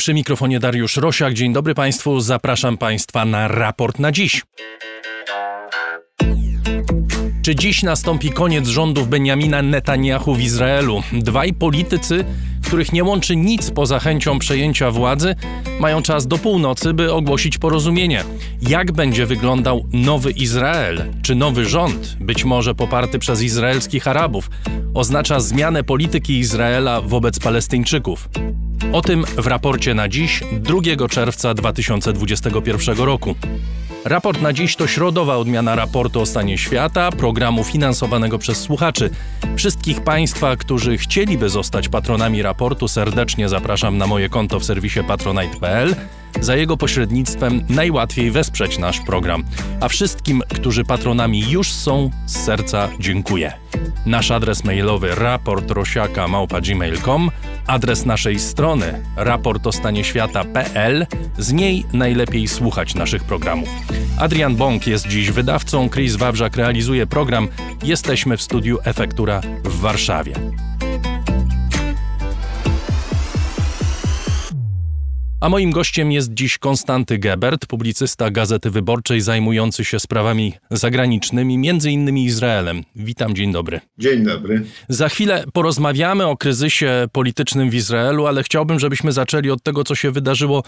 Przy mikrofonie Dariusz Rosiak. Dzień dobry Państwu. Zapraszam Państwa na raport na dziś. Czy dziś nastąpi koniec rządów Benjamina Netanyahu w Izraelu? Dwaj politycy, których nie łączy nic poza chęcią przejęcia władzy, mają czas do północy, by ogłosić porozumienie. Jak będzie wyglądał nowy Izrael? Czy nowy rząd, być może poparty przez izraelskich Arabów, oznacza zmianę polityki Izraela wobec Palestyńczyków? O tym w raporcie na dziś 2 czerwca 2021 roku. Raport na dziś to środowa odmiana raportu o stanie świata, programu finansowanego przez słuchaczy. Wszystkich Państwa, którzy chcieliby zostać patronami raportu, serdecznie zapraszam na moje konto w serwisie patronite.pl. Za jego pośrednictwem najłatwiej wesprzeć nasz program. A wszystkim, którzy patronami już są, z serca dziękuję. Nasz adres mailowy raportrosiaka@gmail.com, adres naszej strony raportostanieświata.pl, z niej najlepiej słuchać naszych programów. Adrian Bąk jest dziś wydawcą, Krzysztof Wawrzak realizuje program. Jesteśmy w studiu Efektura w Warszawie. A moim gościem jest dziś Konstanty Gebert, publicysta Gazety Wyborczej zajmujący się sprawami zagranicznymi, między innymi Izraelem. Witam, dzień dobry. Dzień dobry. Za chwilę porozmawiamy o kryzysie politycznym w Izraelu, ale chciałbym, żebyśmy zaczęli od tego, co się wydarzyło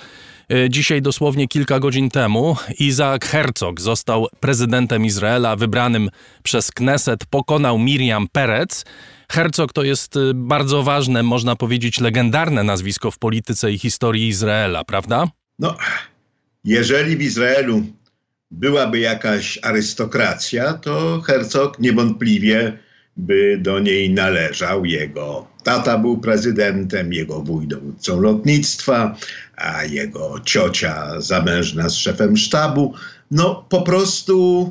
dzisiaj dosłownie kilka godzin temu. Isaac Herzog został prezydentem Izraela, wybranym przez Kneset, pokonał Miriam Pérez. Herzog to jest bardzo ważne, można powiedzieć, legendarne nazwisko w polityce i historii Izraela, prawda? No, jeżeli w Izraelu byłaby jakaś arystokracja, to Herzog niewątpliwie by do niej należał. Jego tata był prezydentem, jego wuj dowódcą lotnictwa, a jego ciocia zamężna z szefem sztabu. No, po prostu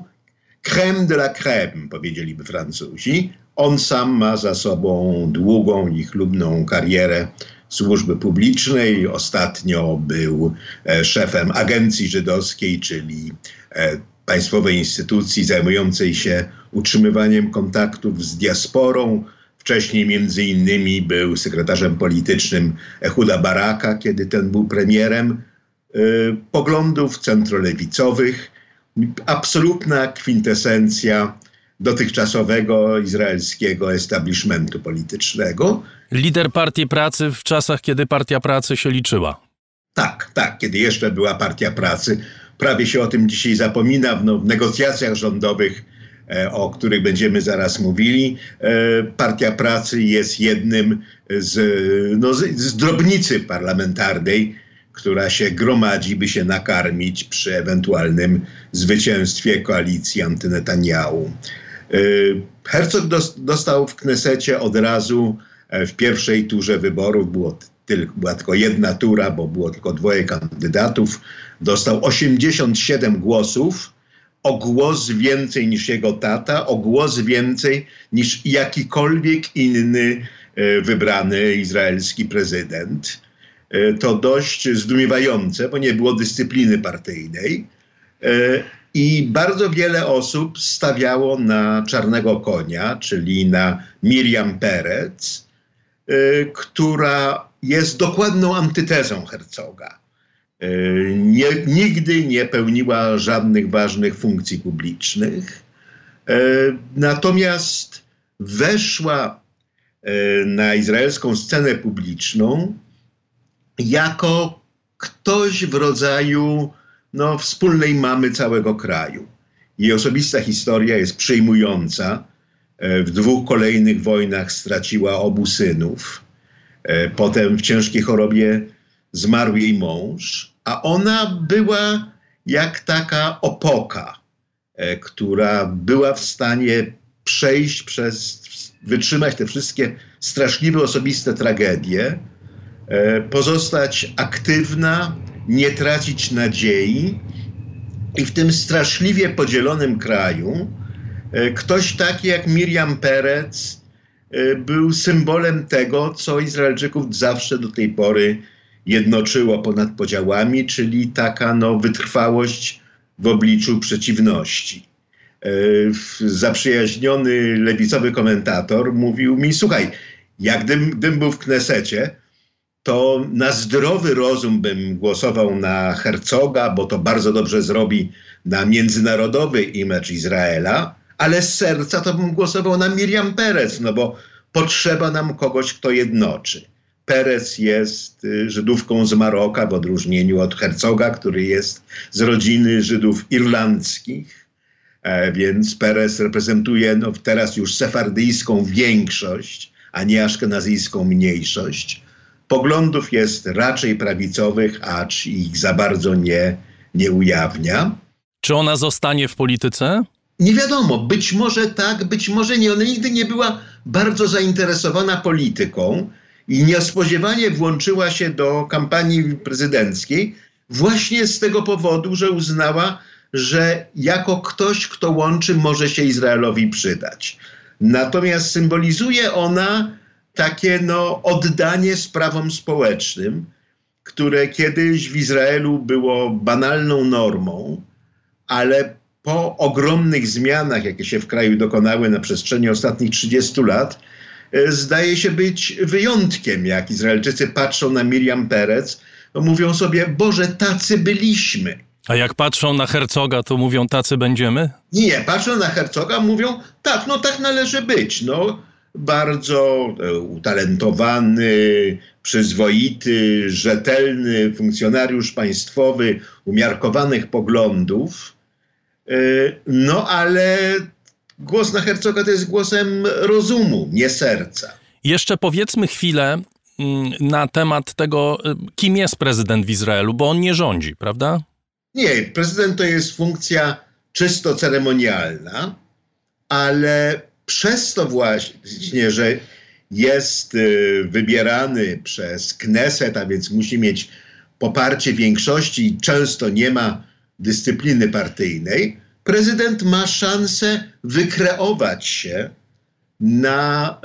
crème de la crème, powiedzieliby Francuzi. On sam ma za sobą długą i chlubną karierę służby publicznej. Ostatnio był szefem agencji żydowskiej, czyli państwowej instytucji zajmującej się utrzymywaniem kontaktów z diasporą. Wcześniej między innymi był sekretarzem politycznym Ehuda Baraka, kiedy ten był premierem. Poglądów centrolewicowych, absolutna kwintesencja dotychczasowego izraelskiego establishmentu politycznego. Lider Partii Pracy w czasach, kiedy Partia Pracy się liczyła. Tak, kiedy jeszcze była Partia Pracy. Prawie się o tym dzisiaj zapomina. W negocjacjach rządowych, o których będziemy zaraz mówili, Partia Pracy jest jednym z drobnicy parlamentarnej, która się gromadzi, by się nakarmić przy ewentualnym zwycięstwie koalicji antynetanjahu. Herzog dostał w Knesecie od razu w pierwszej turze wyborów, była tylko jedna tura, bo było tylko dwoje kandydatów, dostał 87 głosów, o głos więcej niż jego tata, o głos więcej niż jakikolwiek inny wybrany izraelski prezydent. To dość zdumiewające, bo nie było dyscypliny partyjnej i bardzo wiele osób stawiało na czarnego konia, czyli na Miriam Pérez, która jest dokładną antytezą Herzoga. Nigdy nie pełniła żadnych ważnych funkcji publicznych, natomiast weszła na izraelską scenę publiczną jako ktoś w rodzaju wspólnej mamy całego kraju. Jej osobista historia jest przejmująca. W 2 kolejnych wojnach straciła obu synów. Potem w ciężkiej chorobie zmarł jej mąż, a ona była jak taka opoka, która była w stanie wytrzymać te wszystkie straszliwe osobiste tragedie, pozostać aktywna, nie tracić nadziei i w tym straszliwie podzielonym kraju ktoś taki jak Miriam Pérez był symbolem tego, co Izraelczyków zawsze do tej pory jednoczyło ponad podziałami, czyli taka wytrwałość w obliczu przeciwności. Zaprzyjaźniony lewicowy komentator mówił mi: słuchaj, jak gdybym był w Knesecie, to na zdrowy rozum bym głosował na Herzoga, bo to bardzo dobrze zrobi na międzynarodowy image Izraela, ale z serca to bym głosował na Miriam Pérez, no bo potrzeba nam kogoś, kto jednoczy. Pérez jest Żydówką z Maroka, w odróżnieniu od Herzoga, który jest z rodziny Żydów irlandzkich, więc Pérez reprezentuje teraz już sefardyjską większość, a nie aszkenazyjską mniejszość. Poglądów jest raczej prawicowych, acz ich za bardzo nie ujawnia. Czy ona zostanie w polityce? Nie wiadomo. Być może tak, być może nie. Ona nigdy nie była bardzo zainteresowana polityką i niespodziewanie włączyła się do kampanii prezydenckiej właśnie z tego powodu, że uznała, że jako ktoś, kto łączy, może się Izraelowi przydać. Natomiast symbolizuje ona takie oddanie sprawom społecznym, które kiedyś w Izraelu było banalną normą, ale po ogromnych zmianach, jakie się w kraju dokonały na przestrzeni ostatnich 30 lat, zdaje się być wyjątkiem. Jak Izraelczycy patrzą na Miriam Pérez, to mówią sobie: Boże, tacy byliśmy. A jak patrzą na Herzoga, to mówią: tacy będziemy? Nie, patrzą na Herzoga, mówią: tak, tak należy być, Bardzo utalentowany, przyzwoity, rzetelny funkcjonariusz państwowy, umiarkowanych poglądów. Ale głos na Herzoga to jest głosem rozumu, nie serca. Jeszcze powiedzmy chwilę na temat tego, kim jest prezydent w Izraelu, bo on nie rządzi, prawda? Nie, prezydent to jest funkcja czysto ceremonialna, ale przez to właśnie, że jest wybierany przez Kneset, a więc musi mieć poparcie większości i często nie ma dyscypliny partyjnej, prezydent ma szansę wykreować się na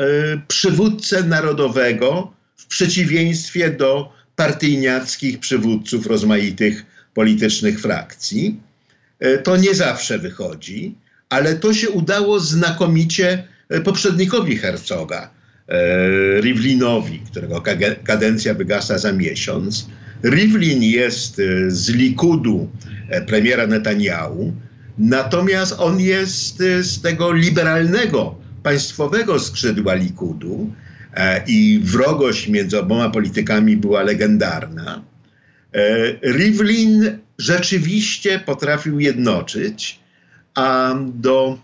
przywódcę narodowego w przeciwieństwie do partyjniackich przywódców rozmaitych politycznych frakcji. To nie zawsze wychodzi, ale to się udało znakomicie poprzednikowi Herzoga, Rivlinowi, którego kadencja wygasa za miesiąc. Rivlin jest z Likudu premiera Netanyahu, natomiast on jest z tego liberalnego, państwowego skrzydła Likudu i wrogość między oboma politykami była legendarna. Rivlin rzeczywiście potrafił jednoczyć, a do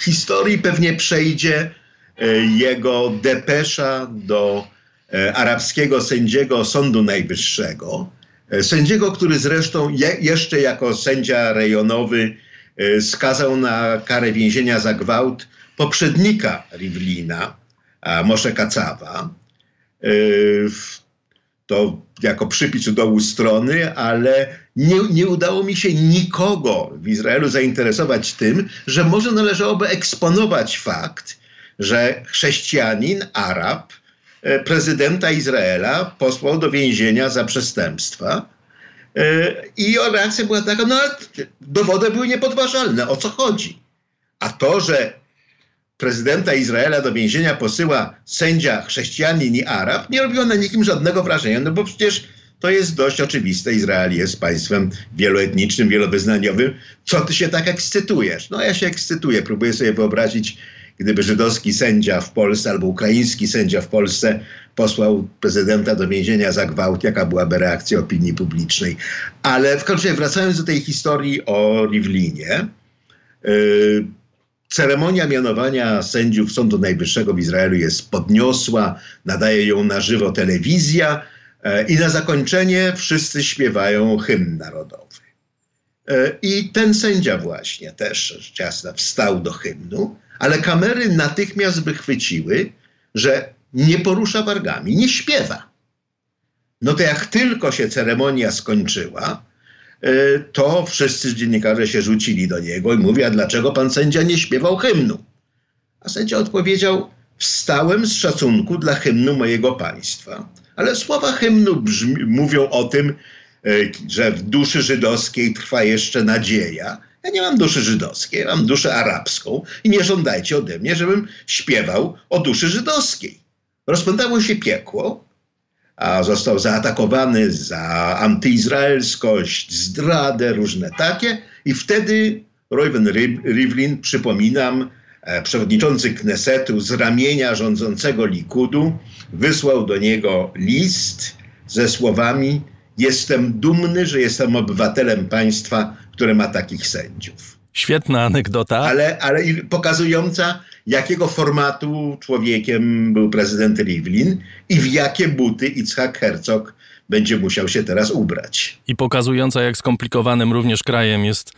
historii pewnie przejdzie jego depesza do arabskiego sędziego Sądu Najwyższego. Sędziego, który zresztą jeszcze jako sędzia rejonowy skazał na karę więzienia za gwałt poprzednika Rivlina, Moshe Kacawa. To jako przypis u dołu strony, ale nie udało mi się nikogo w Izraelu zainteresować tym, że może należałoby eksponować fakt, że chrześcijanin, Arab, prezydenta Izraela posłał do więzienia za przestępstwa i reakcja była taka, dowody były niepodważalne, o co chodzi? A to, że prezydenta Izraela do więzienia posyła sędzia chrześcijanin i Arab, nie robiło na nikim żadnego wrażenia, bo przecież to jest dość oczywiste. Izrael jest państwem wieloetnicznym, wielowyznaniowym. Co ty się tak ekscytujesz? Ja się ekscytuję. Próbuję sobie wyobrazić, gdyby żydowski sędzia w Polsce albo ukraiński sędzia w Polsce posłał prezydenta do więzienia za gwałt, jaka byłaby reakcja opinii publicznej. Ale w końcu wracając do tej historii o Rivlinie, ceremonia mianowania sędziów Sądu Najwyższego w Izraelu jest podniosła, nadaje ją na żywo telewizja i na zakończenie wszyscy śpiewają hymn narodowy. I ten sędzia właśnie też wstał do hymnu, ale kamery natychmiast wychwyciły, że nie porusza wargami, nie śpiewa. To jak tylko się ceremonia skończyła, to wszyscy dziennikarze się rzucili do niego i mówili: a dlaczego pan sędzia nie śpiewał hymnu? A sędzia odpowiedział: wstałem z szacunku dla hymnu mojego państwa. Ale słowa hymnu mówią o tym, że w duszy żydowskiej trwa jeszcze nadzieja. Ja nie mam duszy żydowskiej, mam duszę arabską i nie żądajcie ode mnie, żebym śpiewał o duszy żydowskiej. Rozpętało się piekło a został zaatakowany za antyizraelskość, zdradę, różne takie. I wtedy Reuven Rivlin, przypominam, przewodniczący Knesetu z ramienia rządzącego Likudu, wysłał do niego list ze słowami: jestem dumny, że jestem obywatelem państwa, które ma takich sędziów. Świetna anegdota. Ale pokazująca, jakiego formatu człowiekiem był prezydent Rivlin i w jakie buty Isaac Herzog będzie musiał się teraz ubrać. I pokazująca, jak skomplikowanym również krajem jest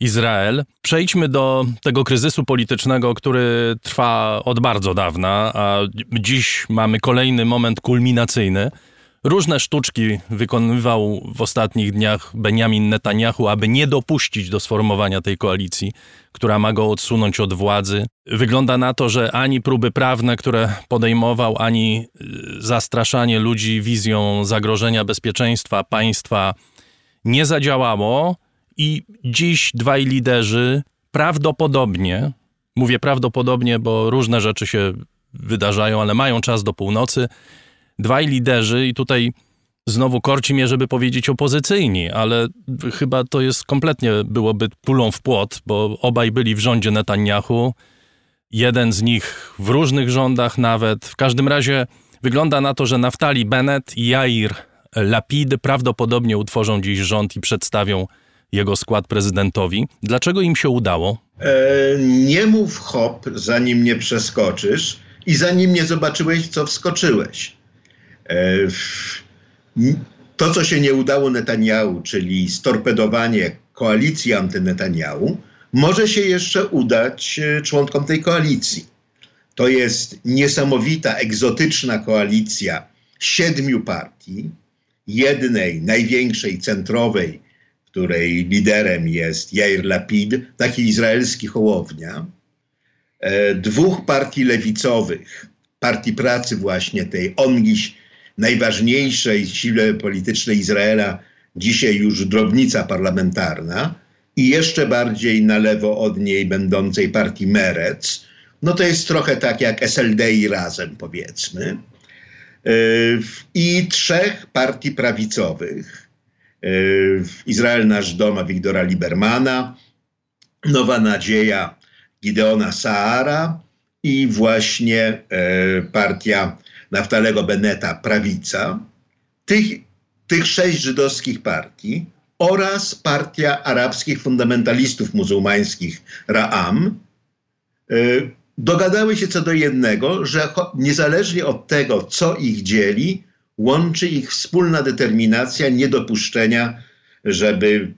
Izrael. Przejdźmy do tego kryzysu politycznego, który trwa od bardzo dawna, a dziś mamy kolejny moment kulminacyjny. Różne sztuczki wykonywał w ostatnich dniach Benjamin Netanyahu, aby nie dopuścić do sformowania tej koalicji, która ma go odsunąć od władzy. Wygląda na to, że ani próby prawne, które podejmował, ani zastraszanie ludzi wizją zagrożenia bezpieczeństwa państwa nie zadziałało. I dziś dwaj liderzy prawdopodobnie, mówię prawdopodobnie, bo różne rzeczy się wydarzają, ale mają czas do północy, dwaj liderzy, i tutaj znowu korci mnie, żeby powiedzieć opozycyjni, ale chyba to jest kompletnie, byłoby kulą w płot, bo obaj byli w rządzie Netanyahu, jeden z nich w różnych rządach nawet. W każdym razie wygląda na to, że Naftali Bennett i Jair Lapid prawdopodobnie utworzą dziś rząd i przedstawią jego skład prezydentowi. Dlaczego im się udało? Nie mów hop, zanim nie przeskoczysz i zanim nie zobaczyłeś, co wskoczyłeś. To, co się nie udało Netanyahu, czyli storpedowanie koalicji antynetanyahu, może się jeszcze udać członkom tej koalicji. To jest niesamowita, egzotyczna koalicja 7 partii, jednej, największej, centrowej, której liderem jest Jair Lapid, taki izraelski Hołownia, 2 partii lewicowych, Partii Pracy właśnie, tej ongiś najważniejszej sile politycznej Izraela, dzisiaj już drobnica parlamentarna, i jeszcze bardziej na lewo od niej będącej partii Merec. No to jest trochę tak jak SLD i Razem, powiedzmy. I 3 partii prawicowych. Izrael Nasz Dom Wigdora Liebermana, Nowa Nadzieja Gideona Saara i właśnie partia Naftalego Benneta Prawica. Tych 6 żydowskich partii oraz partia arabskich fundamentalistów muzułmańskich Ra'am dogadały się co do jednego, że niezależnie od tego, co ich dzieli, łączy ich wspólna determinacja niedopuszczenia, żeby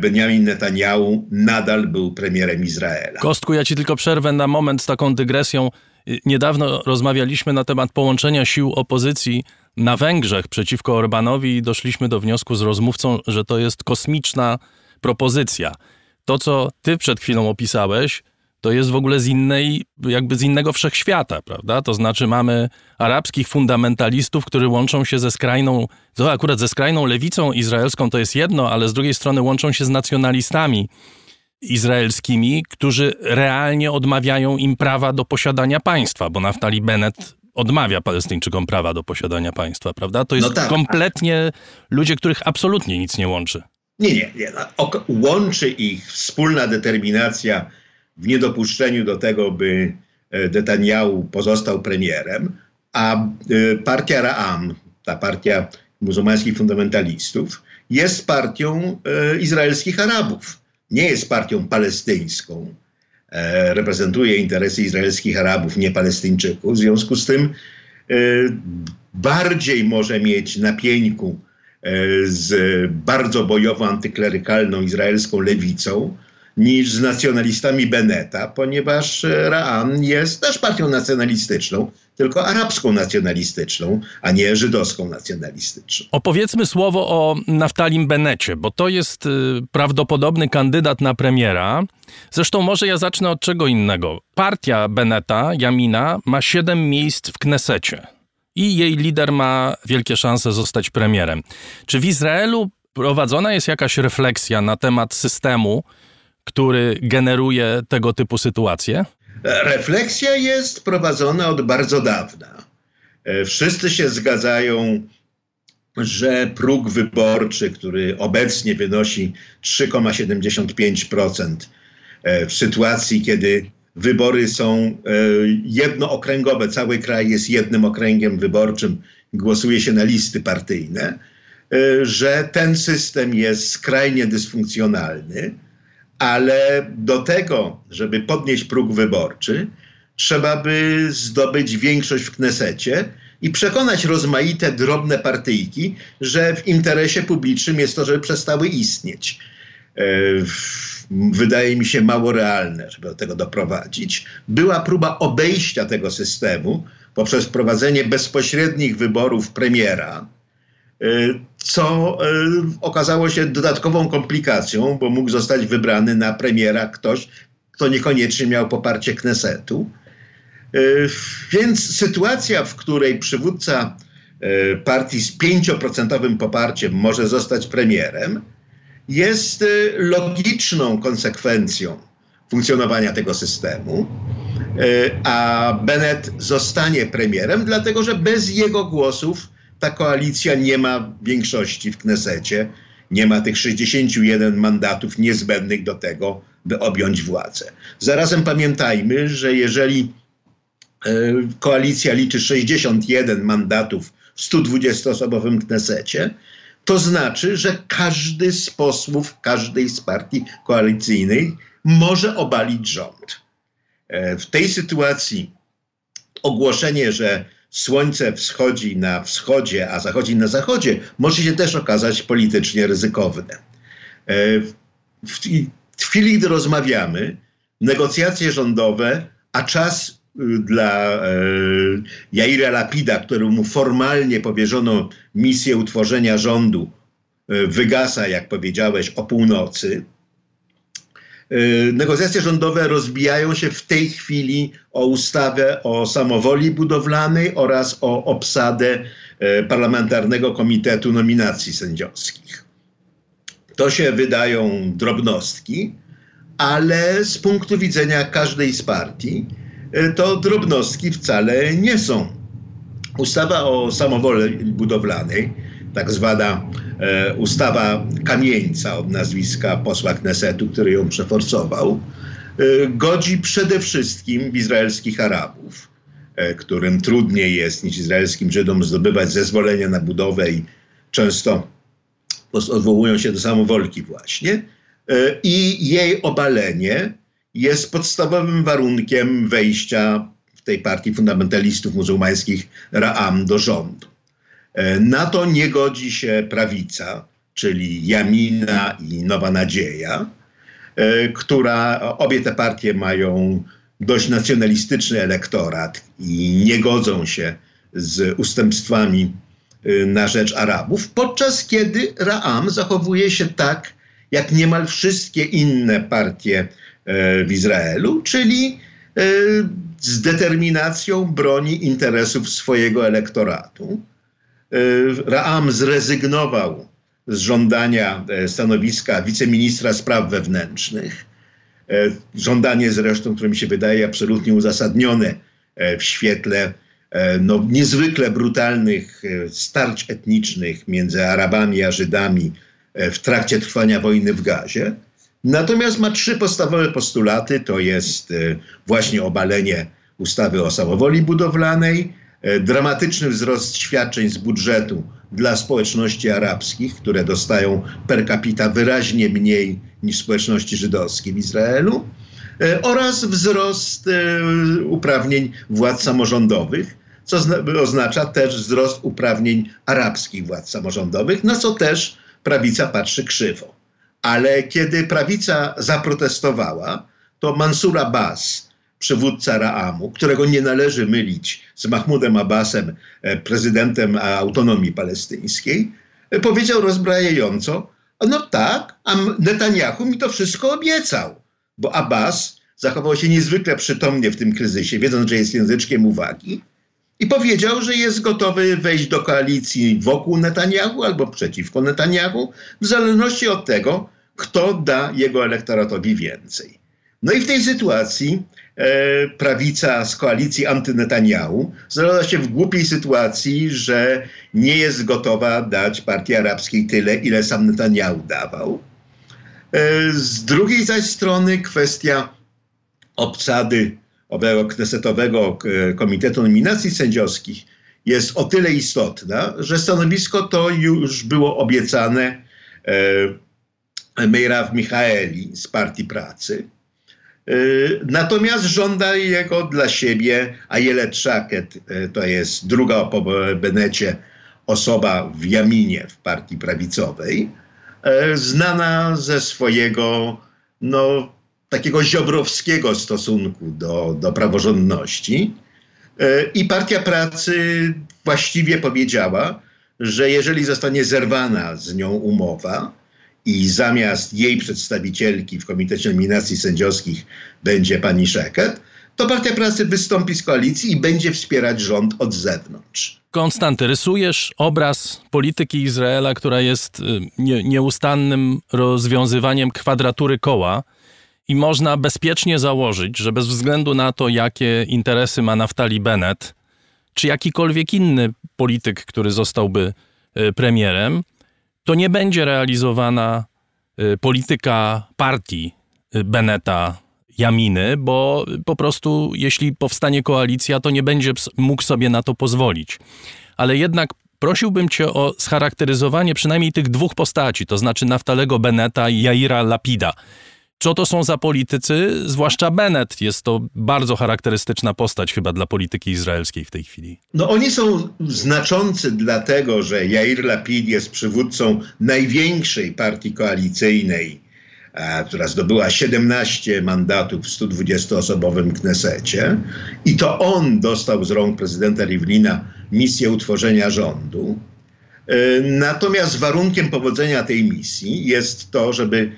Benjamin Netanyahu nadal był premierem Izraela. Kostku, ja ci tylko przerwę na moment z taką dygresją. Niedawno rozmawialiśmy na temat połączenia sił opozycji na Węgrzech przeciwko Orbanowi i doszliśmy do wniosku z rozmówcą, że to jest kosmiczna propozycja. To, co ty przed chwilą opisałeś, to jest w ogóle z innego wszechświata, prawda? To znaczy mamy arabskich fundamentalistów, którzy łączą się ze skrajną lewicą izraelską, to jest jedno, ale z drugiej strony łączą się z nacjonalistami izraelskimi, którzy realnie odmawiają im prawa do posiadania państwa, bo Naftali Bennett odmawia Palestyńczykom prawa do posiadania państwa, prawda? To jest kompletnie ludzie, których absolutnie nic nie łączy. Nie. Łączy ich wspólna determinacja w niedopuszczeniu do tego, by Netanyahu pozostał premierem, a partia Ra'am, ta partia muzułmańskich fundamentalistów, jest partią izraelskich Arabów. Nie jest partią palestyńską. Reprezentuje interesy izraelskich Arabów, nie Palestyńczyków. W związku z tym bardziej może mieć na pieńku z bardzo bojową, antyklerykalną izraelską lewicą, niż z nacjonalistami Beneta, ponieważ Ra'am jest też partią nacjonalistyczną, tylko arabską nacjonalistyczną, a nie żydowską nacjonalistyczną. Opowiedzmy słowo o Naftalim Bennecie, bo to jest prawdopodobny kandydat na premiera. Zresztą może ja zacznę od czego innego. Partia Benneta, Yamina, ma 7 miejsc w Knesecie i jej lider ma wielkie szanse zostać premierem. Czy w Izraelu prowadzona jest jakaś refleksja na temat systemu, który generuje tego typu sytuacje? Refleksja jest prowadzona od bardzo dawna. Wszyscy się zgadzają że próg wyborczy, który obecnie wynosi 3,75% w sytuacji, kiedy wybory są jednookręgowe, cały kraj jest jednym okręgiem wyborczym, głosuje się na listy partyjne, że ten system jest skrajnie dysfunkcjonalny, ale do tego, żeby podnieść próg wyborczy, trzeba by zdobyć większość w Knesecie i przekonać rozmaite drobne partyjki, że w interesie publicznym jest to, żeby przestały istnieć. Wydaje mi się mało realne, żeby do tego doprowadzić. Była próba obejścia tego systemu poprzez prowadzenie bezpośrednich wyborów premiera, co okazało się dodatkową komplikacją, bo mógł zostać wybrany na premiera ktoś, kto niekoniecznie miał poparcie Knesetu. Więc sytuacja, w której przywódca partii z 5% poparciem może zostać premierem, jest logiczną konsekwencją funkcjonowania tego systemu, a Bennett zostanie premierem, dlatego że bez jego głosów ta koalicja nie ma większości w Knesecie, nie ma tych 61 mandatów niezbędnych do tego, by objąć władzę. Zarazem pamiętajmy, że jeżeli koalicja liczy 61 mandatów w 120-osobowym Knesecie, to znaczy, że każdy z posłów każdej z partii koalicyjnej może obalić rząd. W tej sytuacji ogłoszenie, że słońce wschodzi na wschodzie, a zachodzi na zachodzie, może się też okazać politycznie ryzykowne. W chwili, gdy rozmawiamy, negocjacje rządowe, a czas dla Jaira Lapida, któremu formalnie powierzono misję utworzenia rządu, wygasa, jak powiedziałeś, o północy. Negocjacje rządowe rozbijają się w tej chwili o ustawę o samowoli budowlanej oraz o obsadę Parlamentarnego Komitetu Nominacji Sędziowskich. To się wydają drobnostki, ale z punktu widzenia każdej z partii to drobnostki wcale nie są. Ustawa o samowoli budowlanej, tak zwana ustawa Kamieńca od nazwiska posła Knesetu, który ją przeforsował, godzi przede wszystkim w izraelskich Arabów, którym trudniej jest niż izraelskim Żydom zdobywać zezwolenia na budowę i często odwołują się do samowolki właśnie. I jej obalenie jest podstawowym warunkiem wejścia w tej partii fundamentalistów muzułmańskich Ra'am do rządu. Na to nie godzi się prawica, czyli Yamina i Nowa Nadzieja, która obie te partie mają dość nacjonalistyczny elektorat i nie godzą się z ustępstwami na rzecz Arabów, podczas kiedy Ra'am zachowuje się tak, jak niemal wszystkie inne partie w Izraelu, czyli z determinacją broni interesów swojego elektoratu. Ra'am zrezygnował z żądania stanowiska wiceministra spraw wewnętrznych. Żądanie zresztą, które mi się wydaje absolutnie uzasadnione w świetle niezwykle brutalnych starć etnicznych między Arabami a Żydami w trakcie trwania wojny w Gazie. Natomiast ma trzy podstawowe postulaty. To jest właśnie obalenie ustawy o samowoli budowlanej, dramatyczny wzrost świadczeń z budżetu dla społeczności arabskich, które dostają per capita wyraźnie mniej niż społeczności żydowskiej w Izraelu, oraz wzrost uprawnień władz samorządowych, co oznacza też wzrost uprawnień arabskich władz samorządowych, na co też prawica patrzy krzywo. Ale kiedy prawica zaprotestowała, to Mansoura Abbas, przywódca Ra'amu, którego nie należy mylić z Mahmudem Abbasem, prezydentem autonomii palestyńskiej, powiedział rozbrajająco, no tak, a Netanyahu mi to wszystko obiecał, bo Abbas zachował się niezwykle przytomnie w tym kryzysie, wiedząc, że jest języczkiem uwagi i powiedział, że jest gotowy wejść do koalicji wokół Netanyahu albo przeciwko Netanyahu, w zależności od tego, kto da jego elektoratowi więcej. No i w tej sytuacji prawica z koalicji anty-Netanjahu znalazła się w głupiej sytuacji, że nie jest gotowa dać partii arabskiej tyle, ile sam Netanjahu dawał. Z drugiej zaś strony kwestia obsady owego knesetowego Komitetu Nominacji Sędziowskich jest o tyle istotna, że stanowisko to już było obiecane Merav Michaeli z Partii Pracy. Natomiast żąda jego dla siebie Ajelet Shaked, to jest druga po Benecie osoba w Yaminie, w partii prawicowej, znana ze swojego takiego ziobrowskiego stosunku do praworządności. I Partia Pracy właściwie powiedziała, że jeżeli zostanie zerwana z nią umowa i zamiast jej przedstawicielki w Komitecie Nominacji Sędziowskich będzie pani Shaked, to Partia Pracy wystąpi z koalicji i będzie wspierać rząd od zewnątrz. Konstanty, rysujesz obraz polityki Izraela, która jest nieustannym rozwiązywaniem kwadratury koła i można bezpiecznie założyć, że bez względu na to, jakie interesy ma Naftali Bennett, czy jakikolwiek inny polityk, który zostałby premierem, to nie będzie realizowana polityka partii Benneta Yaminy, bo po prostu jeśli powstanie koalicja, to nie będzie mógł sobie na to pozwolić. Ale jednak prosiłbym cię o scharakteryzowanie przynajmniej tych dwóch postaci, to znaczy Naftalego Benneta i Jaira Lapida. Co to są za politycy? Zwłaszcza Bennett. Jest to bardzo charakterystyczna postać chyba dla polityki izraelskiej w tej chwili. No oni są znaczący dlatego, że Jair Lapid jest przywódcą największej partii koalicyjnej, która zdobyła 17 mandatów w 120-osobowym Knesecie. I to on dostał z rąk prezydenta Rivlina misję utworzenia rządu. Natomiast warunkiem powodzenia tej misji jest to, żeby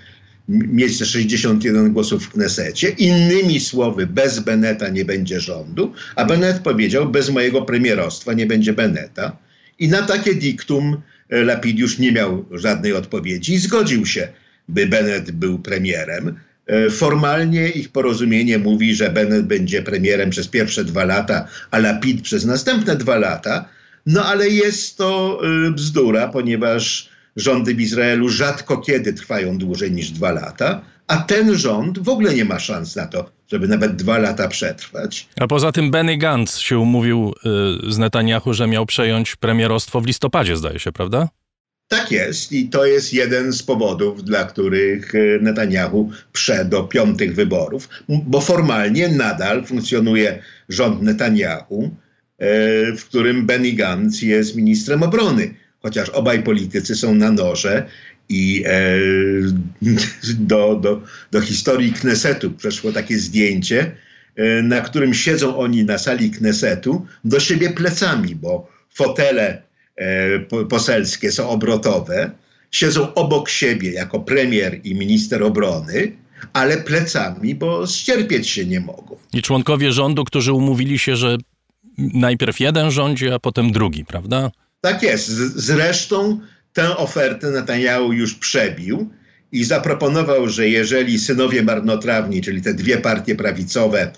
mieć 61 głosów w Knesecie. Innymi słowy, bez Beneta nie będzie rządu, a Bennett powiedział, bez mojego premierostwa nie będzie Benneta. I na takie diktum Lapid już nie miał żadnej odpowiedzi i zgodził się, by Bennett był premierem. Formalnie ich porozumienie mówi, że Bennett będzie premierem przez pierwsze 2 lata, a Lapid przez następne 2 lata. No ale jest to bzdura, ponieważ rządy w Izraelu rzadko kiedy trwają dłużej niż 2 lata, a ten rząd w ogóle nie ma szans na to, żeby nawet 2 lata przetrwać. A poza tym Benny Gantz się umówił z Netanjahu, że miał przejąć premierostwo w listopadzie, zdaje się, prawda? Tak jest i to jest jeden z powodów, dla których Netanjahu prze do 5 wyborów, bo formalnie nadal funkcjonuje rząd Netanjahu, w którym Benny Gantz jest ministrem obrony. Chociaż obaj politycy są na noże i do historii Knesetu przeszło takie zdjęcie, na którym siedzą oni na sali Knesetu do siebie plecami, bo fotele poselskie są obrotowe, siedzą obok siebie jako premier i minister obrony, ale plecami, bo ścierpieć się nie mogą. I członkowie rządu, którzy umówili się, że najpierw jeden rządzi, a potem drugi, prawda? Tak jest. Zresztą tę ofertę Netanjahu już przebił i zaproponował, że jeżeli synowie marnotrawni, czyli te dwie partie prawicowe,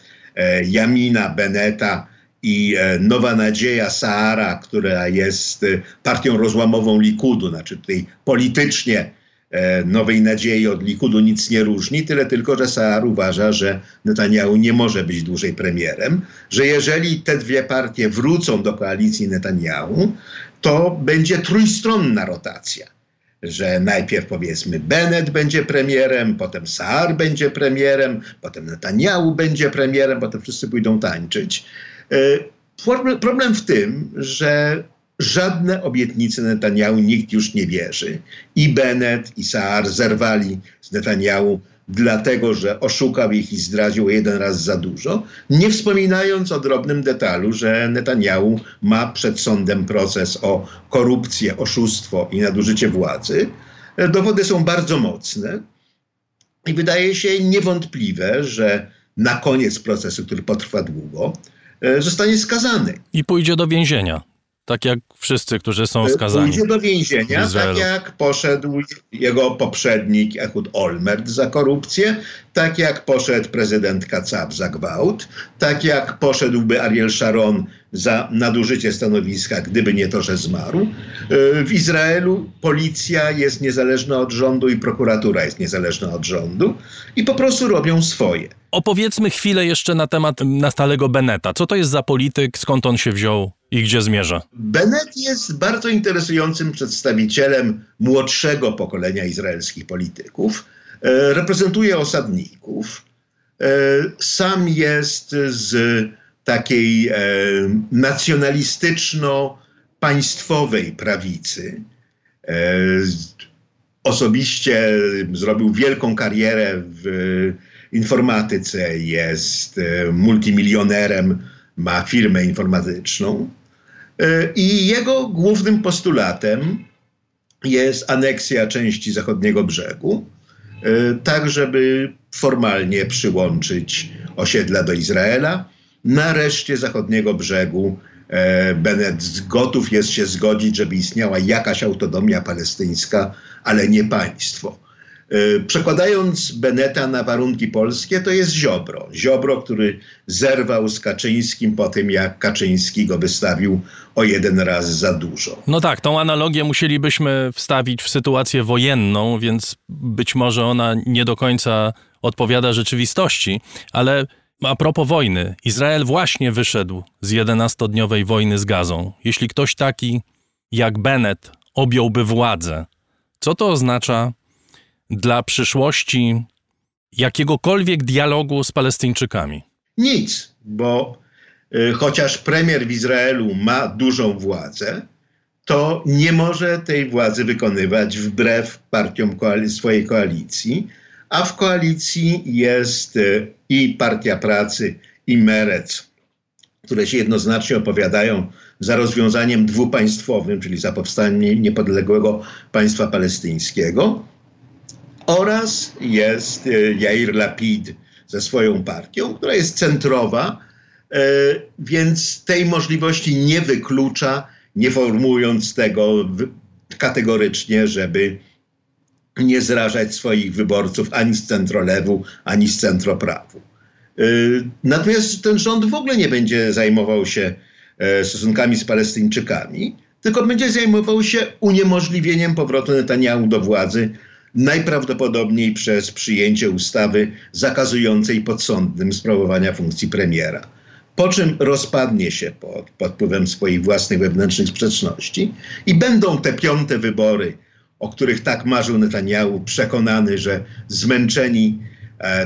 Yamina, Benneta i Nowa Nadzieja, Saara, która jest partią rozłamową Likudu, znaczy tutaj politycznie Nowej Nadziei od Likudu nic nie różni, tyle tylko, że Saar uważa, że Netanjahu nie może być dłużej premierem, że jeżeli te dwie partie wrócą do koalicji Netanjahu, to będzie trójstronna rotacja, że najpierw powiedzmy Bennett będzie premierem, potem Saar będzie premierem, potem Netanjahu będzie premierem, potem wszyscy pójdą tańczyć. Problem w tym, że żadne obietnice Netanjahu nikt już nie wierzy. I Bennett, i Saar zerwali z Netanjahu, dlatego że oszukał ich i zdradził jeden raz za dużo, nie wspominając o drobnym detalu, że Netanjahu ma przed sądem proces o korupcję, oszustwo i nadużycie władzy. Dowody są bardzo mocne i wydaje się niewątpliwe, że na koniec procesu, który potrwa długo, zostanie skazany. I pójdzie do więzienia. Tak jak wszyscy, którzy są skazani. Pójdzie do więzienia, tak jak poszedł jego poprzednik Ehud Olmert za korupcję, tak jak poszedł prezydent Kaczab za gwałt, tak jak poszedłby Ariel Sharon za nadużycie stanowiska, gdyby nie to, że zmarł. W Izraelu policja jest niezależna od rządu i prokuratura jest niezależna od rządu i po prostu robią swoje. Opowiedzmy chwilę jeszcze na temat Naftalego Bennetta. Co to jest za polityk, skąd on się wziął i gdzie zmierza? Bennett jest bardzo interesującym przedstawicielem młodszego pokolenia izraelskich polityków. Reprezentuje osadników. Sam jest z takiej nacjonalistyczno-państwowej prawicy. Osobiście zrobił wielką karierę w informatyce, jest multimilionerem, ma firmę informatyczną i jego głównym postulatem jest aneksja części zachodniego brzegu, tak żeby formalnie przyłączyć osiedla do Izraela. Na reszcie zachodniego brzegu Bennett gotów jest się zgodzić, żeby istniała jakaś autonomia palestyńska, ale nie państwo. Przekładając Bennetta na warunki polskie, to jest Ziobro. Ziobro, który zerwał z Kaczyńskim po tym, jak Kaczyński go wystawił o jeden raz za dużo. No tak, tą analogię musielibyśmy wstawić w sytuację wojenną, więc być może ona nie do końca odpowiada rzeczywistości, ale a propos wojny, Izrael właśnie wyszedł z 11-dniowej wojny z Gazą. Jeśli ktoś taki jak Bennett objąłby władzę, co to oznacza dla przyszłości jakiegokolwiek dialogu z Palestyńczykami? Nic, bo chociaż premier w Izraelu ma dużą władzę, to nie może tej władzy wykonywać wbrew partiom swojej koalicji, a w koalicji jest i Partia Pracy, i Merec, które się jednoznacznie opowiadają za rozwiązaniem dwupaństwowym, czyli za powstaniem niepodległego państwa palestyńskiego, oraz jest Jair Lapid ze swoją partią, która jest centrowa, więc tej możliwości nie wyklucza, nie formułując tego kategorycznie, żeby nie zrażać swoich wyborców ani z centrolewu, ani z centroprawu. Natomiast ten rząd w ogóle nie będzie zajmował się stosunkami z Palestyńczykami, tylko będzie zajmował się uniemożliwieniem powrotu Netanyahu do władzy, najprawdopodobniej przez przyjęcie ustawy zakazującej podsądnym sprawowania funkcji premiera. Po czym rozpadnie się pod wpływem swoich własnych wewnętrznych sprzeczności i będą te piąte wybory, o których tak marzył Netanyahu, przekonany, że zmęczeni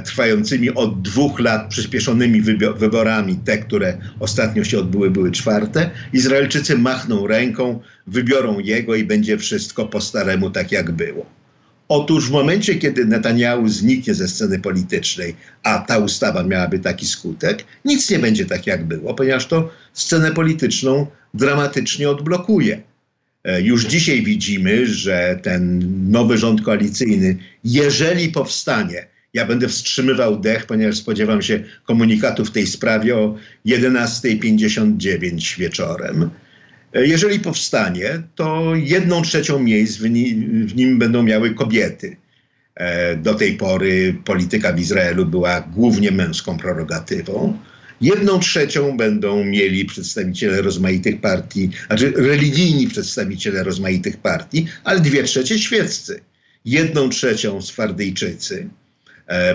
trwającymi od 2 lat przyspieszonymi wyborami, te, które ostatnio się odbyły, były czwarte, Izraelczycy machną ręką, wybiorą jego i będzie wszystko po staremu, tak jak było. Otóż w momencie, kiedy Netanyahu zniknie ze sceny politycznej, a ta ustawa miałaby taki skutek, nic nie będzie tak, jak było, ponieważ to scenę polityczną dramatycznie odblokuje. Już dzisiaj widzimy, że ten nowy rząd koalicyjny, jeżeli powstanie, ja będę wstrzymywał dech, ponieważ spodziewam się komunikatu w tej sprawie o 11:59 wieczorem. Jeżeli powstanie, to 1/3 miejsc w nim będą miały kobiety. Do tej pory polityka w Izraelu była głównie męską prerogatywą. 1/3 będą mieli przedstawiciele rozmaitych partii, znaczy religijni przedstawiciele rozmaitych partii, ale 2/3 świeccy. 1/3 Sfardyjczycy.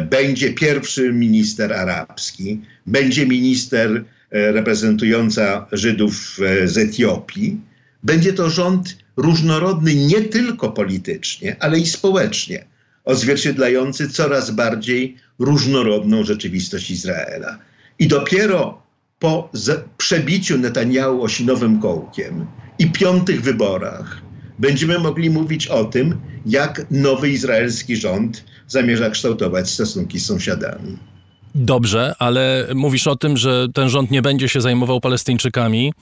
Będzie pierwszy minister arabski, będzie minister reprezentująca Żydów z Etiopii. Będzie to rząd różnorodny nie tylko politycznie, ale i społecznie, odzwierciedlający coraz bardziej różnorodną rzeczywistość Izraela. I dopiero po przebiciu Netanyahu osinowym kołkiem i 5 wyborach będziemy mogli mówić o tym, jak nowy izraelski rząd zamierza kształtować stosunki z sąsiadami. Dobrze, ale mówisz o tym, że ten rząd nie będzie się zajmował Palestyńczykami.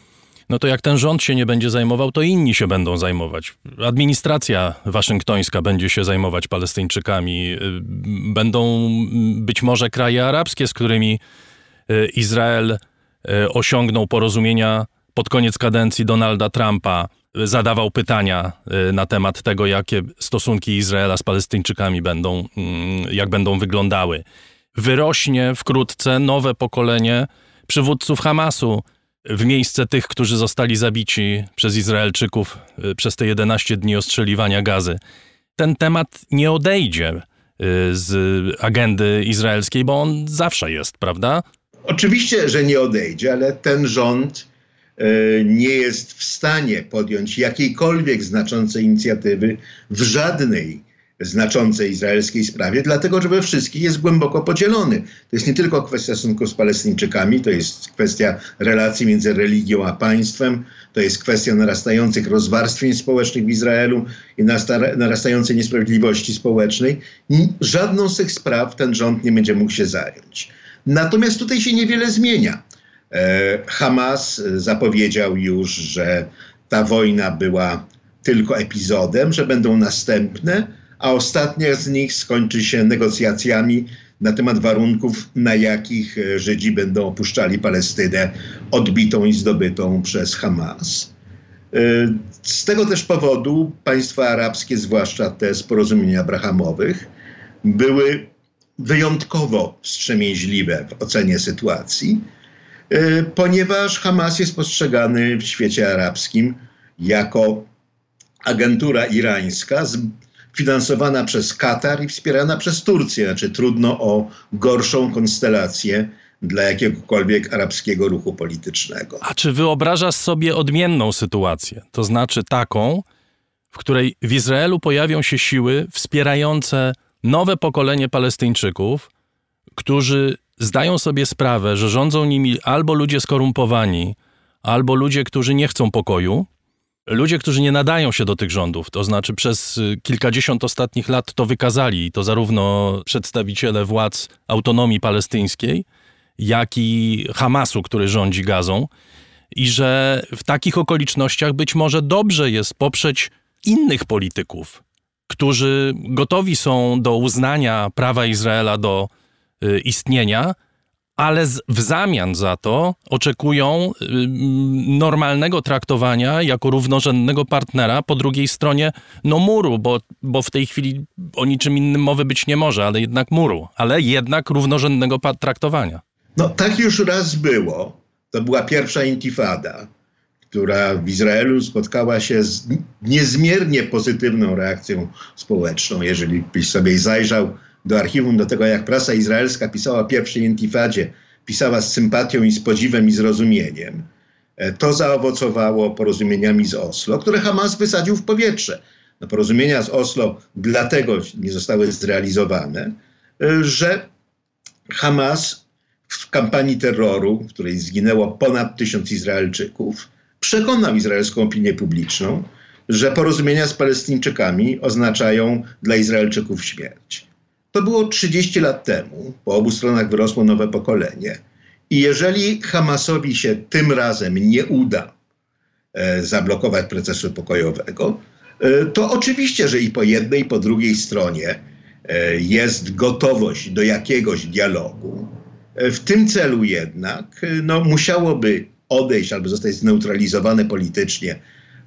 No to jak ten rząd się nie będzie zajmował, to inni się będą zajmować. Administracja waszyngtońska będzie się zajmować Palestyńczykami. Będą być może kraje arabskie, z którymi Izrael osiągnął porozumienia pod koniec kadencji Donalda Trumpa zadawał pytania na temat tego, jakie stosunki Izraela z Palestyńczykami będą, jak będą wyglądały. Wyrośnie wkrótce nowe pokolenie przywódców Hamasu w miejsce tych, którzy zostali zabici przez Izraelczyków przez te 11 dni ostrzeliwania Gazy. Ten temat nie odejdzie z agendy izraelskiej, bo on zawsze jest, prawda? Oczywiście, że nie odejdzie, ale ten rząd nie jest w stanie podjąć jakiejkolwiek znaczącej inicjatywy w żadnej znaczącej izraelskiej sprawie, dlatego że we wszystkich jest głęboko podzielony. To jest nie tylko kwestia stosunków z Palestyńczykami, to jest kwestia relacji między religią a państwem, to jest kwestia narastających rozwarstwień społecznych w Izraelu i narastającej niesprawiedliwości społecznej. Żadną z tych spraw ten rząd nie będzie mógł się zająć. Natomiast tutaj się niewiele zmienia. Hamas zapowiedział już, że ta wojna była tylko epizodem, że będą następne, a ostatnia z nich skończy się negocjacjami na temat warunków, na jakich Żydzi będą opuszczali Palestynę odbitą i zdobytą przez Hamas. Z tego też powodu państwa arabskie, zwłaszcza te z porozumień abrahamowych, były wyjątkowo wstrzemięźliwe w ocenie sytuacji, ponieważ Hamas jest postrzegany w świecie arabskim jako agentura irańska finansowana przez Katar i wspierana przez Turcję. Znaczy trudno o gorszą konstelację dla jakiegokolwiek arabskiego ruchu politycznego. A czy wyobrażasz sobie odmienną sytuację? To znaczy taką, w której w Izraelu pojawią się siły wspierające nowe pokolenie Palestyńczyków, którzy zdają sobie sprawę, że rządzą nimi albo ludzie skorumpowani, albo ludzie, którzy nie chcą pokoju, ludzie, którzy nie nadają się do tych rządów, to znaczy przez kilkadziesiąt ostatnich lat to wykazali, to zarówno przedstawiciele władz autonomii palestyńskiej, jak i Hamasu, który rządzi Gazą, i że w takich okolicznościach być może dobrze jest poprzeć innych polityków, którzy gotowi są do uznania prawa Izraela do istnienia, ale w zamian za to oczekują normalnego traktowania jako równorzędnego partnera po drugiej stronie muru, bo w tej chwili o niczym innym mowy być nie może, ale jednak muru, ale jednak równorzędnego traktowania. No tak już raz było. To była pierwsza intifada, która w Izraelu spotkała się z niezmiernie pozytywną reakcją społeczną. Jeżeli byś sobie zajrzał do archiwum, do tego, jak prasa izraelska pisała o pierwszej intifadzie, pisała z sympatią i z podziwem i zrozumieniem. To zaowocowało porozumieniami z Oslo, które Hamas wysadził w powietrze. No, porozumienia z Oslo dlatego nie zostały zrealizowane, że Hamas w kampanii terroru, w której zginęło ponad 1000 Izraelczyków, przekonał izraelską opinię publiczną, że porozumienia z Palestyńczykami oznaczają dla Izraelczyków śmierć. To było 30 lat temu. Po obu stronach wyrosło nowe pokolenie. I jeżeli Hamasowi się tym razem nie uda zablokować procesu pokojowego, to oczywiście, że i po jednej, i po drugiej stronie jest gotowość do jakiegoś dialogu. W tym celu jednak musiałoby odejść albo zostać zneutralizowane politycznie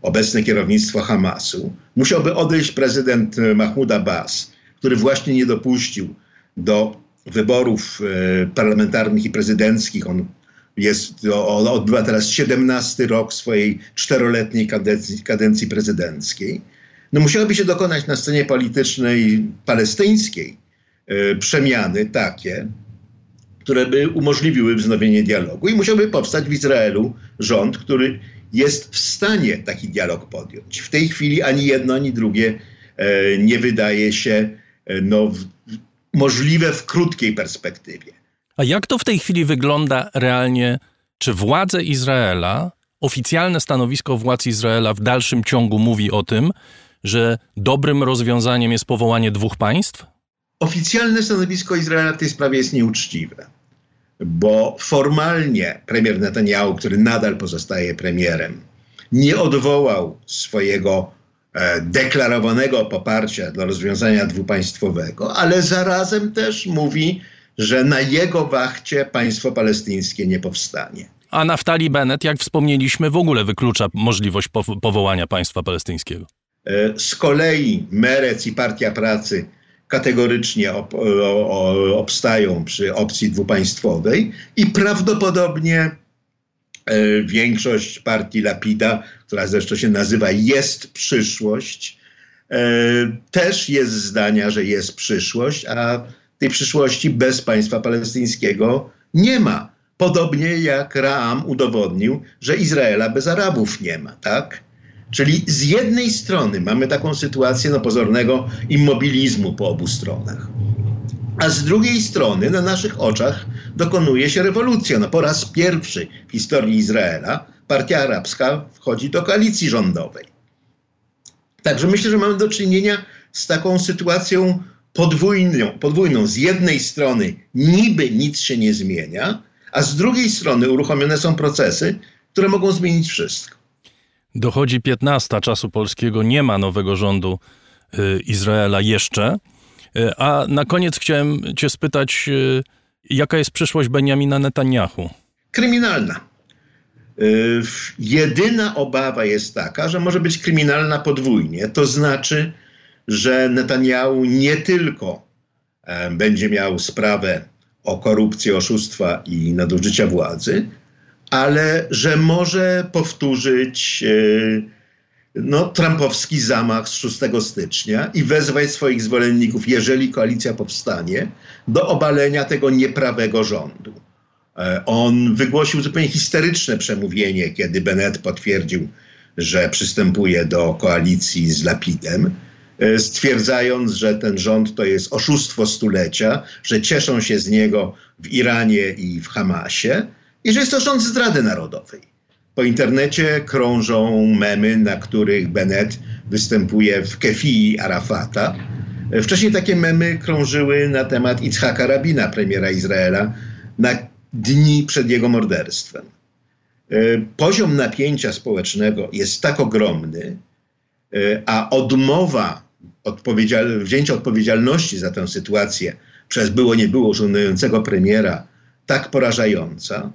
obecne kierownictwo Hamasu. Musiałby odejść prezydent Mahmud Abbas, który właśnie nie dopuścił do wyborów parlamentarnych i prezydenckich. On odbywa teraz 17 rok swojej 4-letniej kadencji prezydenckiej. No musiałoby się dokonać na scenie politycznej palestyńskiej przemiany takie, które by umożliwiły wznowienie dialogu. I musiałby powstać w Izraelu rząd, który jest w stanie taki dialog podjąć. W tej chwili ani jedno, ani drugie nie wydaje się możliwe w krótkiej perspektywie. A jak to w tej chwili wygląda realnie? Czy władze Izraela, oficjalne stanowisko władz Izraela w dalszym ciągu mówi o tym, że dobrym rozwiązaniem jest powołanie dwóch państw? Oficjalne stanowisko Izraela w tej sprawie jest nieuczciwe, bo formalnie premier Netanyahu, który nadal pozostaje premierem, nie odwołał swojego deklarowanego poparcia dla rozwiązania dwupaństwowego, ale zarazem też mówi, że na jego wachcie państwo palestyńskie nie powstanie. a Naftali Bennett, jak wspomnieliśmy, w ogóle wyklucza możliwość powołania państwa palestyńskiego. Z kolei Merec i Partia Pracy kategorycznie obstają przy opcji dwupaństwowej i prawdopodobnie większość partii Lapida, która zresztą się nazywa Jest Przyszłość, też jest zdania, że jest przyszłość, a tej przyszłości bez państwa palestyńskiego nie ma. Podobnie jak Ra'am udowodnił, że Izraela bez Arabów nie ma, tak? Czyli z jednej strony mamy taką sytuację pozornego immobilizmu po obu stronach, a z drugiej strony na naszych oczach dokonuje się rewolucja. Po raz pierwszy w historii Izraela partia arabska wchodzi do koalicji rządowej. Także myślę, że mamy do czynienia z taką sytuacją podwójną. Z jednej strony niby nic się nie zmienia, a z drugiej strony uruchomione są procesy, które mogą zmienić wszystko. Dochodzi 15 czasu polskiego, nie ma nowego rządu Izraela jeszcze. A na koniec chciałem cię spytać, jaka jest przyszłość Benjamina Netanyahu? Kryminalna. Jedyna obawa jest taka, że może być kryminalna podwójnie. To znaczy, że Netanyahu nie tylko będzie miał sprawę o korupcję, oszustwa i nadużycia władzy, ale że może powtórzyć trumpowski zamach z 6 stycznia i wezwać swoich zwolenników, jeżeli koalicja powstanie, do obalenia tego nieprawego rządu. On wygłosił zupełnie histeryczne przemówienie, kiedy Bennett potwierdził, że przystępuje do koalicji z Lapidem, stwierdzając, że ten rząd to jest oszustwo stulecia, że cieszą się z niego w Iranie i w Hamasie i że jest to rząd zdrady narodowej. Po internecie krążą memy, na których Bennett występuje w kefii Arafata. Wcześniej takie memy krążyły na temat Itzhaka Rabina, premiera Izraela, na dni przed jego morderstwem. Poziom napięcia społecznego jest tak ogromny, a odmowa wzięcia odpowiedzialności za tę sytuację przez było nie było urzędującego premiera tak porażająca,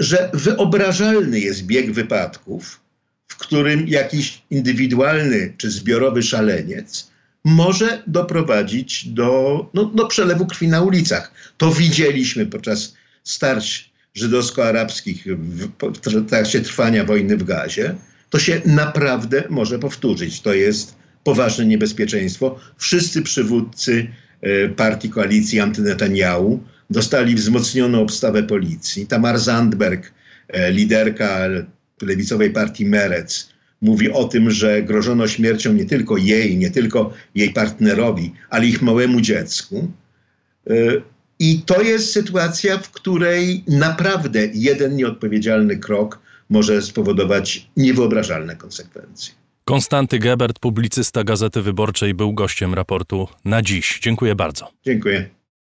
że wyobrażalny jest bieg wypadków, w którym jakiś indywidualny czy zbiorowy szaleniec może doprowadzić do przelewu krwi na ulicach. To widzieliśmy podczas starć żydowsko-arabskich w trakcie trwania wojny w Gazie. To się naprawdę może powtórzyć. To jest poważne niebezpieczeństwo. Wszyscy przywódcy partii koalicji anty-Netanyahu dostali wzmocnioną obstawę policji. Tamar Zandberg, liderka lewicowej partii Merec, mówi o tym, że grożono śmiercią nie tylko jej partnerowi, ale ich małemu dziecku. I to jest sytuacja, w której naprawdę jeden nieodpowiedzialny krok może spowodować niewyobrażalne konsekwencje. Konstanty Gebert, publicysta Gazety Wyborczej, był gościem raportu na dziś. Dziękuję bardzo. Dziękuję.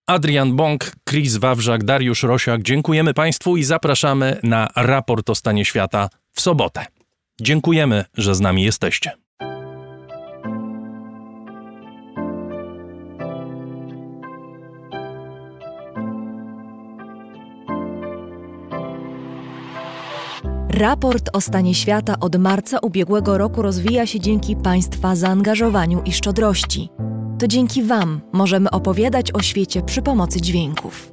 Adrian Bąk, Chris Wawrzak, Dariusz Rosiak. Dziękujemy Państwu i zapraszamy na Raport o stanie świata w sobotę. Dziękujemy, że z nami jesteście. Raport o stanie świata od marca ubiegłego roku rozwija się dzięki Państwa zaangażowaniu i szczodrości. To dzięki Wam możemy opowiadać o świecie przy pomocy dźwięków.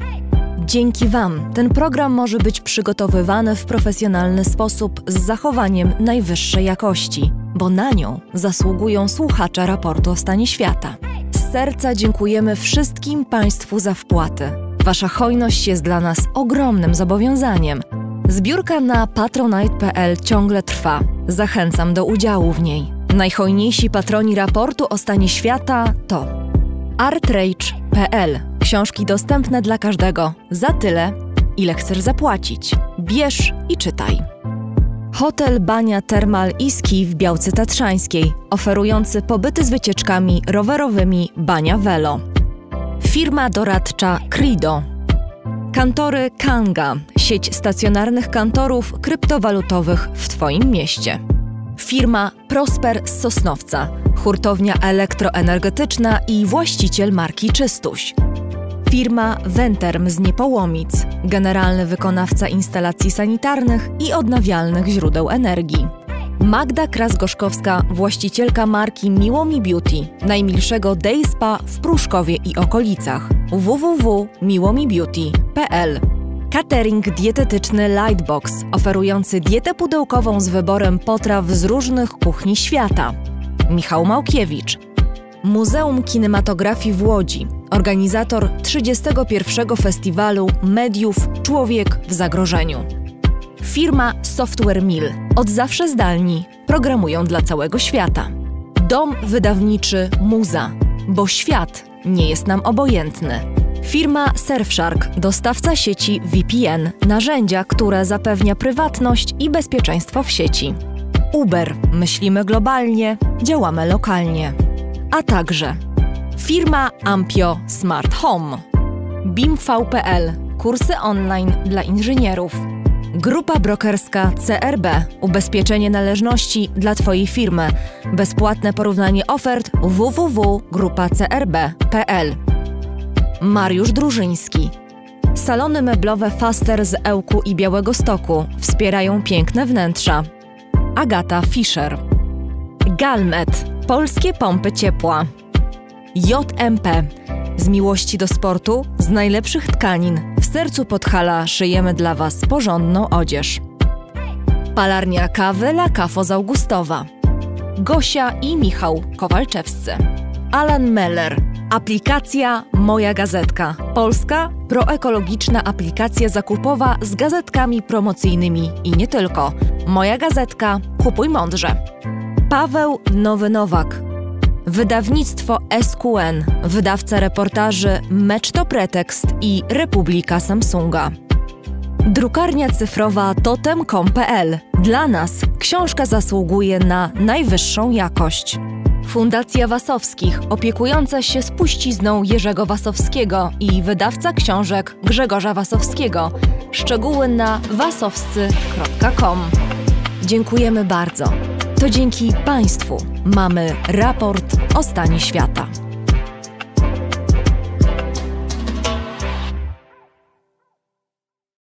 Dzięki Wam ten program może być przygotowywany w profesjonalny sposób z zachowaniem najwyższej jakości, bo na nią zasługują słuchacze Raportu o stanie świata. Z serca dziękujemy wszystkim Państwu za wpłaty. Wasza hojność jest dla nas ogromnym zobowiązaniem. Zbiórka na patronite.pl ciągle trwa. Zachęcam do udziału w niej. Najhojniejsi patroni Raportu o stanie świata to artrage.pl. Książki dostępne dla każdego za tyle, ile chcesz zapłacić. Bierz i czytaj. Hotel Bania Termal i Ski w Białce Tatrzańskiej, oferujący pobyty z wycieczkami rowerowymi Bania Velo. Firma doradcza Credo. Kantory Kanga, sieć stacjonarnych kantorów kryptowalutowych w Twoim mieście. Firma Prosper z Sosnowca, hurtownia elektroenergetyczna i właściciel marki Czystuś. Firma Venterm z Niepołomic, generalny wykonawca instalacji sanitarnych i odnawialnych źródeł energii. Magda Kras-Gorzkowska, właścicielka marki Miło Mi Beauty, najmilszego day spa w Pruszkowie i okolicach. www.miłomibeauty.pl. Catering dietetyczny Lightbox, oferujący dietę pudełkową z wyborem potraw z różnych kuchni świata. Michał Małkiewicz. Muzeum Kinematografii w Łodzi, organizator 31. Festiwalu Mediów Człowiek w Zagrożeniu. Firma Software Mill. Od zawsze zdalni. Programują dla całego świata. Dom wydawniczy Muza. Bo świat nie jest nam obojętny. Firma Surfshark. Dostawca sieci VPN. Narzędzia, które zapewnia prywatność i bezpieczeństwo w sieci. Uber. Myślimy globalnie, działamy lokalnie. A także firma Ampio Smart Home. BIMV.pl. Kursy online dla inżynierów. Grupa brokerska CRB. Ubezpieczenie należności dla Twojej firmy. Bezpłatne porównanie ofert www.grupacrb.pl. Mariusz Drużyński. Salony meblowe Faster z Ełku i Białegostoku wspierają piękne wnętrza. Agata Fischer. Galmet. Polskie pompy ciepła. JMP. Z miłości do sportu, z najlepszych tkanin. W sercu Podhala szyjemy dla Was porządną odzież. Palarnia kawy La Caffo z Augustowa. Gosia i Michał Kowalczewscy. Alan Meller. Aplikacja Moja Gazetka. Polska proekologiczna aplikacja zakupowa z gazetkami promocyjnymi i nie tylko. Moja Gazetka. Kupuj mądrze. Paweł Nowy Nowak. Wydawnictwo SQN, wydawca reportaży Mecz to Pretekst i Republika Samsunga. Drukarnia cyfrowa totem.com.pl. Dla nas książka zasługuje na najwyższą jakość. Fundacja Wasowskich, opiekująca się spuścizną Jerzego Wasowskiego i wydawca książek Grzegorza Wasowskiego. Szczegóły na wasowscy.com. Dziękujemy bardzo. To dzięki Państwu mamy raport o stanie świata.